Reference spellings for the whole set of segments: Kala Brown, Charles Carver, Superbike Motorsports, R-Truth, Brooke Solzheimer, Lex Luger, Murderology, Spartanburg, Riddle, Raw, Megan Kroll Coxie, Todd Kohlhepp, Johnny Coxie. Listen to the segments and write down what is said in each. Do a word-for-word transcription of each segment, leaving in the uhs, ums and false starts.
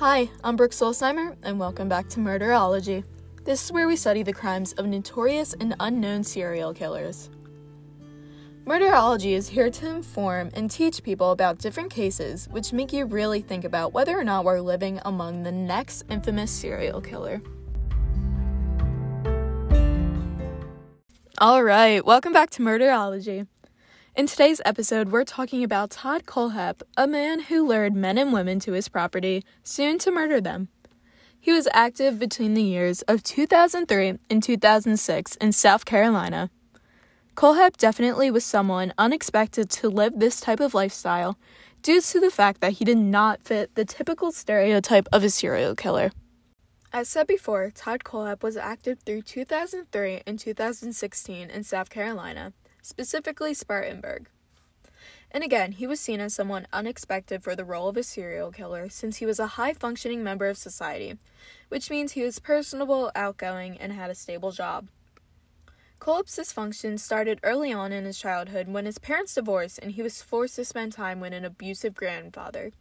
Hi, I'm Brooke Solzheimer, and welcome back to Murderology. This is where we study the crimes of notorious and unknown serial killers. Murderology is here to inform and teach people about different cases, which make you really think about whether or not we're living among the next infamous serial killer. Alright, welcome back to Murderology. In today's episode, we're talking about Todd Kohlhepp, a man who lured men and women to his property, soon to murder them. He was active between the years of two thousand three and two thousand six in South Carolina. Kohlhepp definitely was someone unexpected to live this type of lifestyle due to the fact that he did not fit the typical stereotype of a serial killer. As said before, Todd Kohlhepp was active through two thousand three and two thousand sixteen in South Carolina, specifically Spartanburg. And again, he was seen as someone unexpected for the role of a serial killer since he was a high-functioning member of society, which means he was personable, outgoing, and had a stable job. Kohlhepp's dysfunction started early on in his childhood when his parents divorced and he was forced to spend time with an abusive grandfather.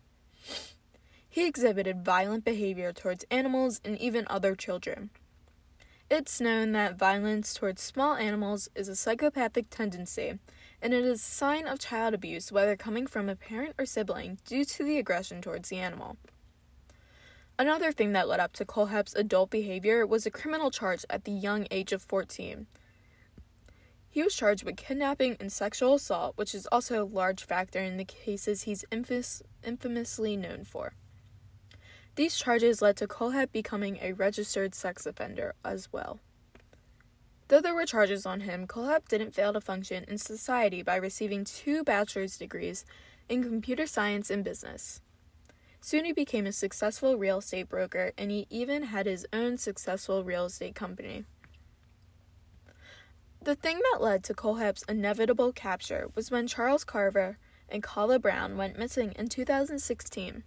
He exhibited violent behavior towards animals and even other children. It's known that violence towards small animals is a psychopathic tendency, and it is a sign of child abuse, whether coming from a parent or sibling, due to the aggression towards the animal. Another thing that led up to Kohlhepp's adult behavior was a criminal charge at the young age of fourteen. He was charged with kidnapping and sexual assault, which is also a large factor in the cases he's infamous, infamously known for. These charges led to Kohlhepp becoming a registered sex offender as well. Though there were charges on him, Kohlhepp didn't fail to function in society by receiving two bachelor's degrees in computer science and business. Soon he became a successful real estate broker, and he even had his own successful real estate company. The thing that led to Kohlhepp's inevitable capture was when Charles Carver and Kala Brown went missing in two thousand sixteen.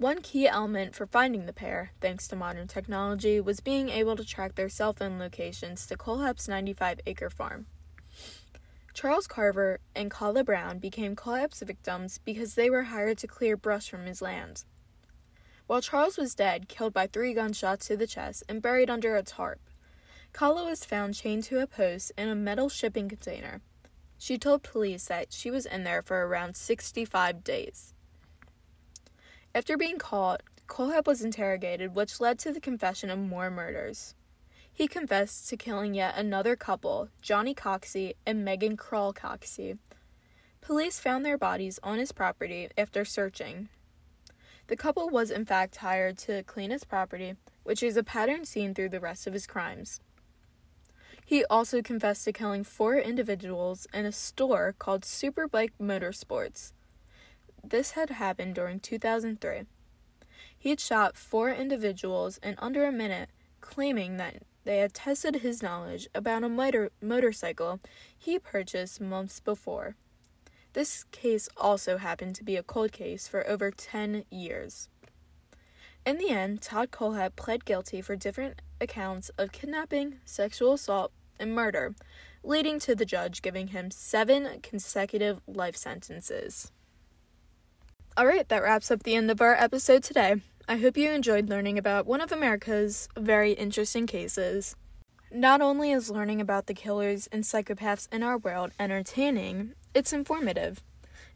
One key element for finding the pair, thanks to modern technology, was being able to track their cell phone locations to Kohlhepp's ninety-five acre farm. Charles Carver and Kala Brown became Kohlhepp's victims because they were hired to clear brush from his land. While Charles was dead, killed by three gunshots to the chest and buried under a tarp, Kala was found chained to a post in a metal shipping container. She told police that she was in there for around sixty-five days. After being caught, Kohlhepp was interrogated, which led to the confession of more murders. He confessed to killing yet another couple, Johnny Coxie and Megan Kroll Coxie. Police found their bodies on his property after searching. The couple was in fact hired to clean his property, which is a pattern seen through the rest of his crimes. He also confessed to killing four individuals in a store called Superbike Motorsports. This had happened during two thousand three. He had shot four individuals in under a minute, claiming that they had tested his knowledge about a motor- motorcycle he purchased months before. This case also happened to be a cold case for over ten years. In the end, Todd Kohlhepp pled guilty for different accounts of kidnapping, sexual assault, and murder, leading to the judge giving him seven consecutive life sentences. Alright, that wraps up the end of our episode today. I hope you enjoyed learning about one of America's very interesting cases. Not only is learning about the killers and psychopaths in our world entertaining, it's informative.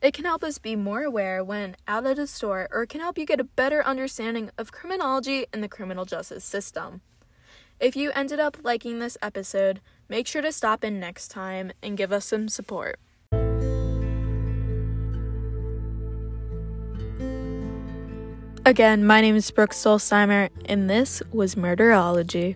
It can help us be more aware when out at a store, or can help you get a better understanding of criminology and the criminal justice system. If you ended up liking this episode, make sure to stop in next time and give us some support. Again, my name is Brooke Solzheimer, and this was Murderology.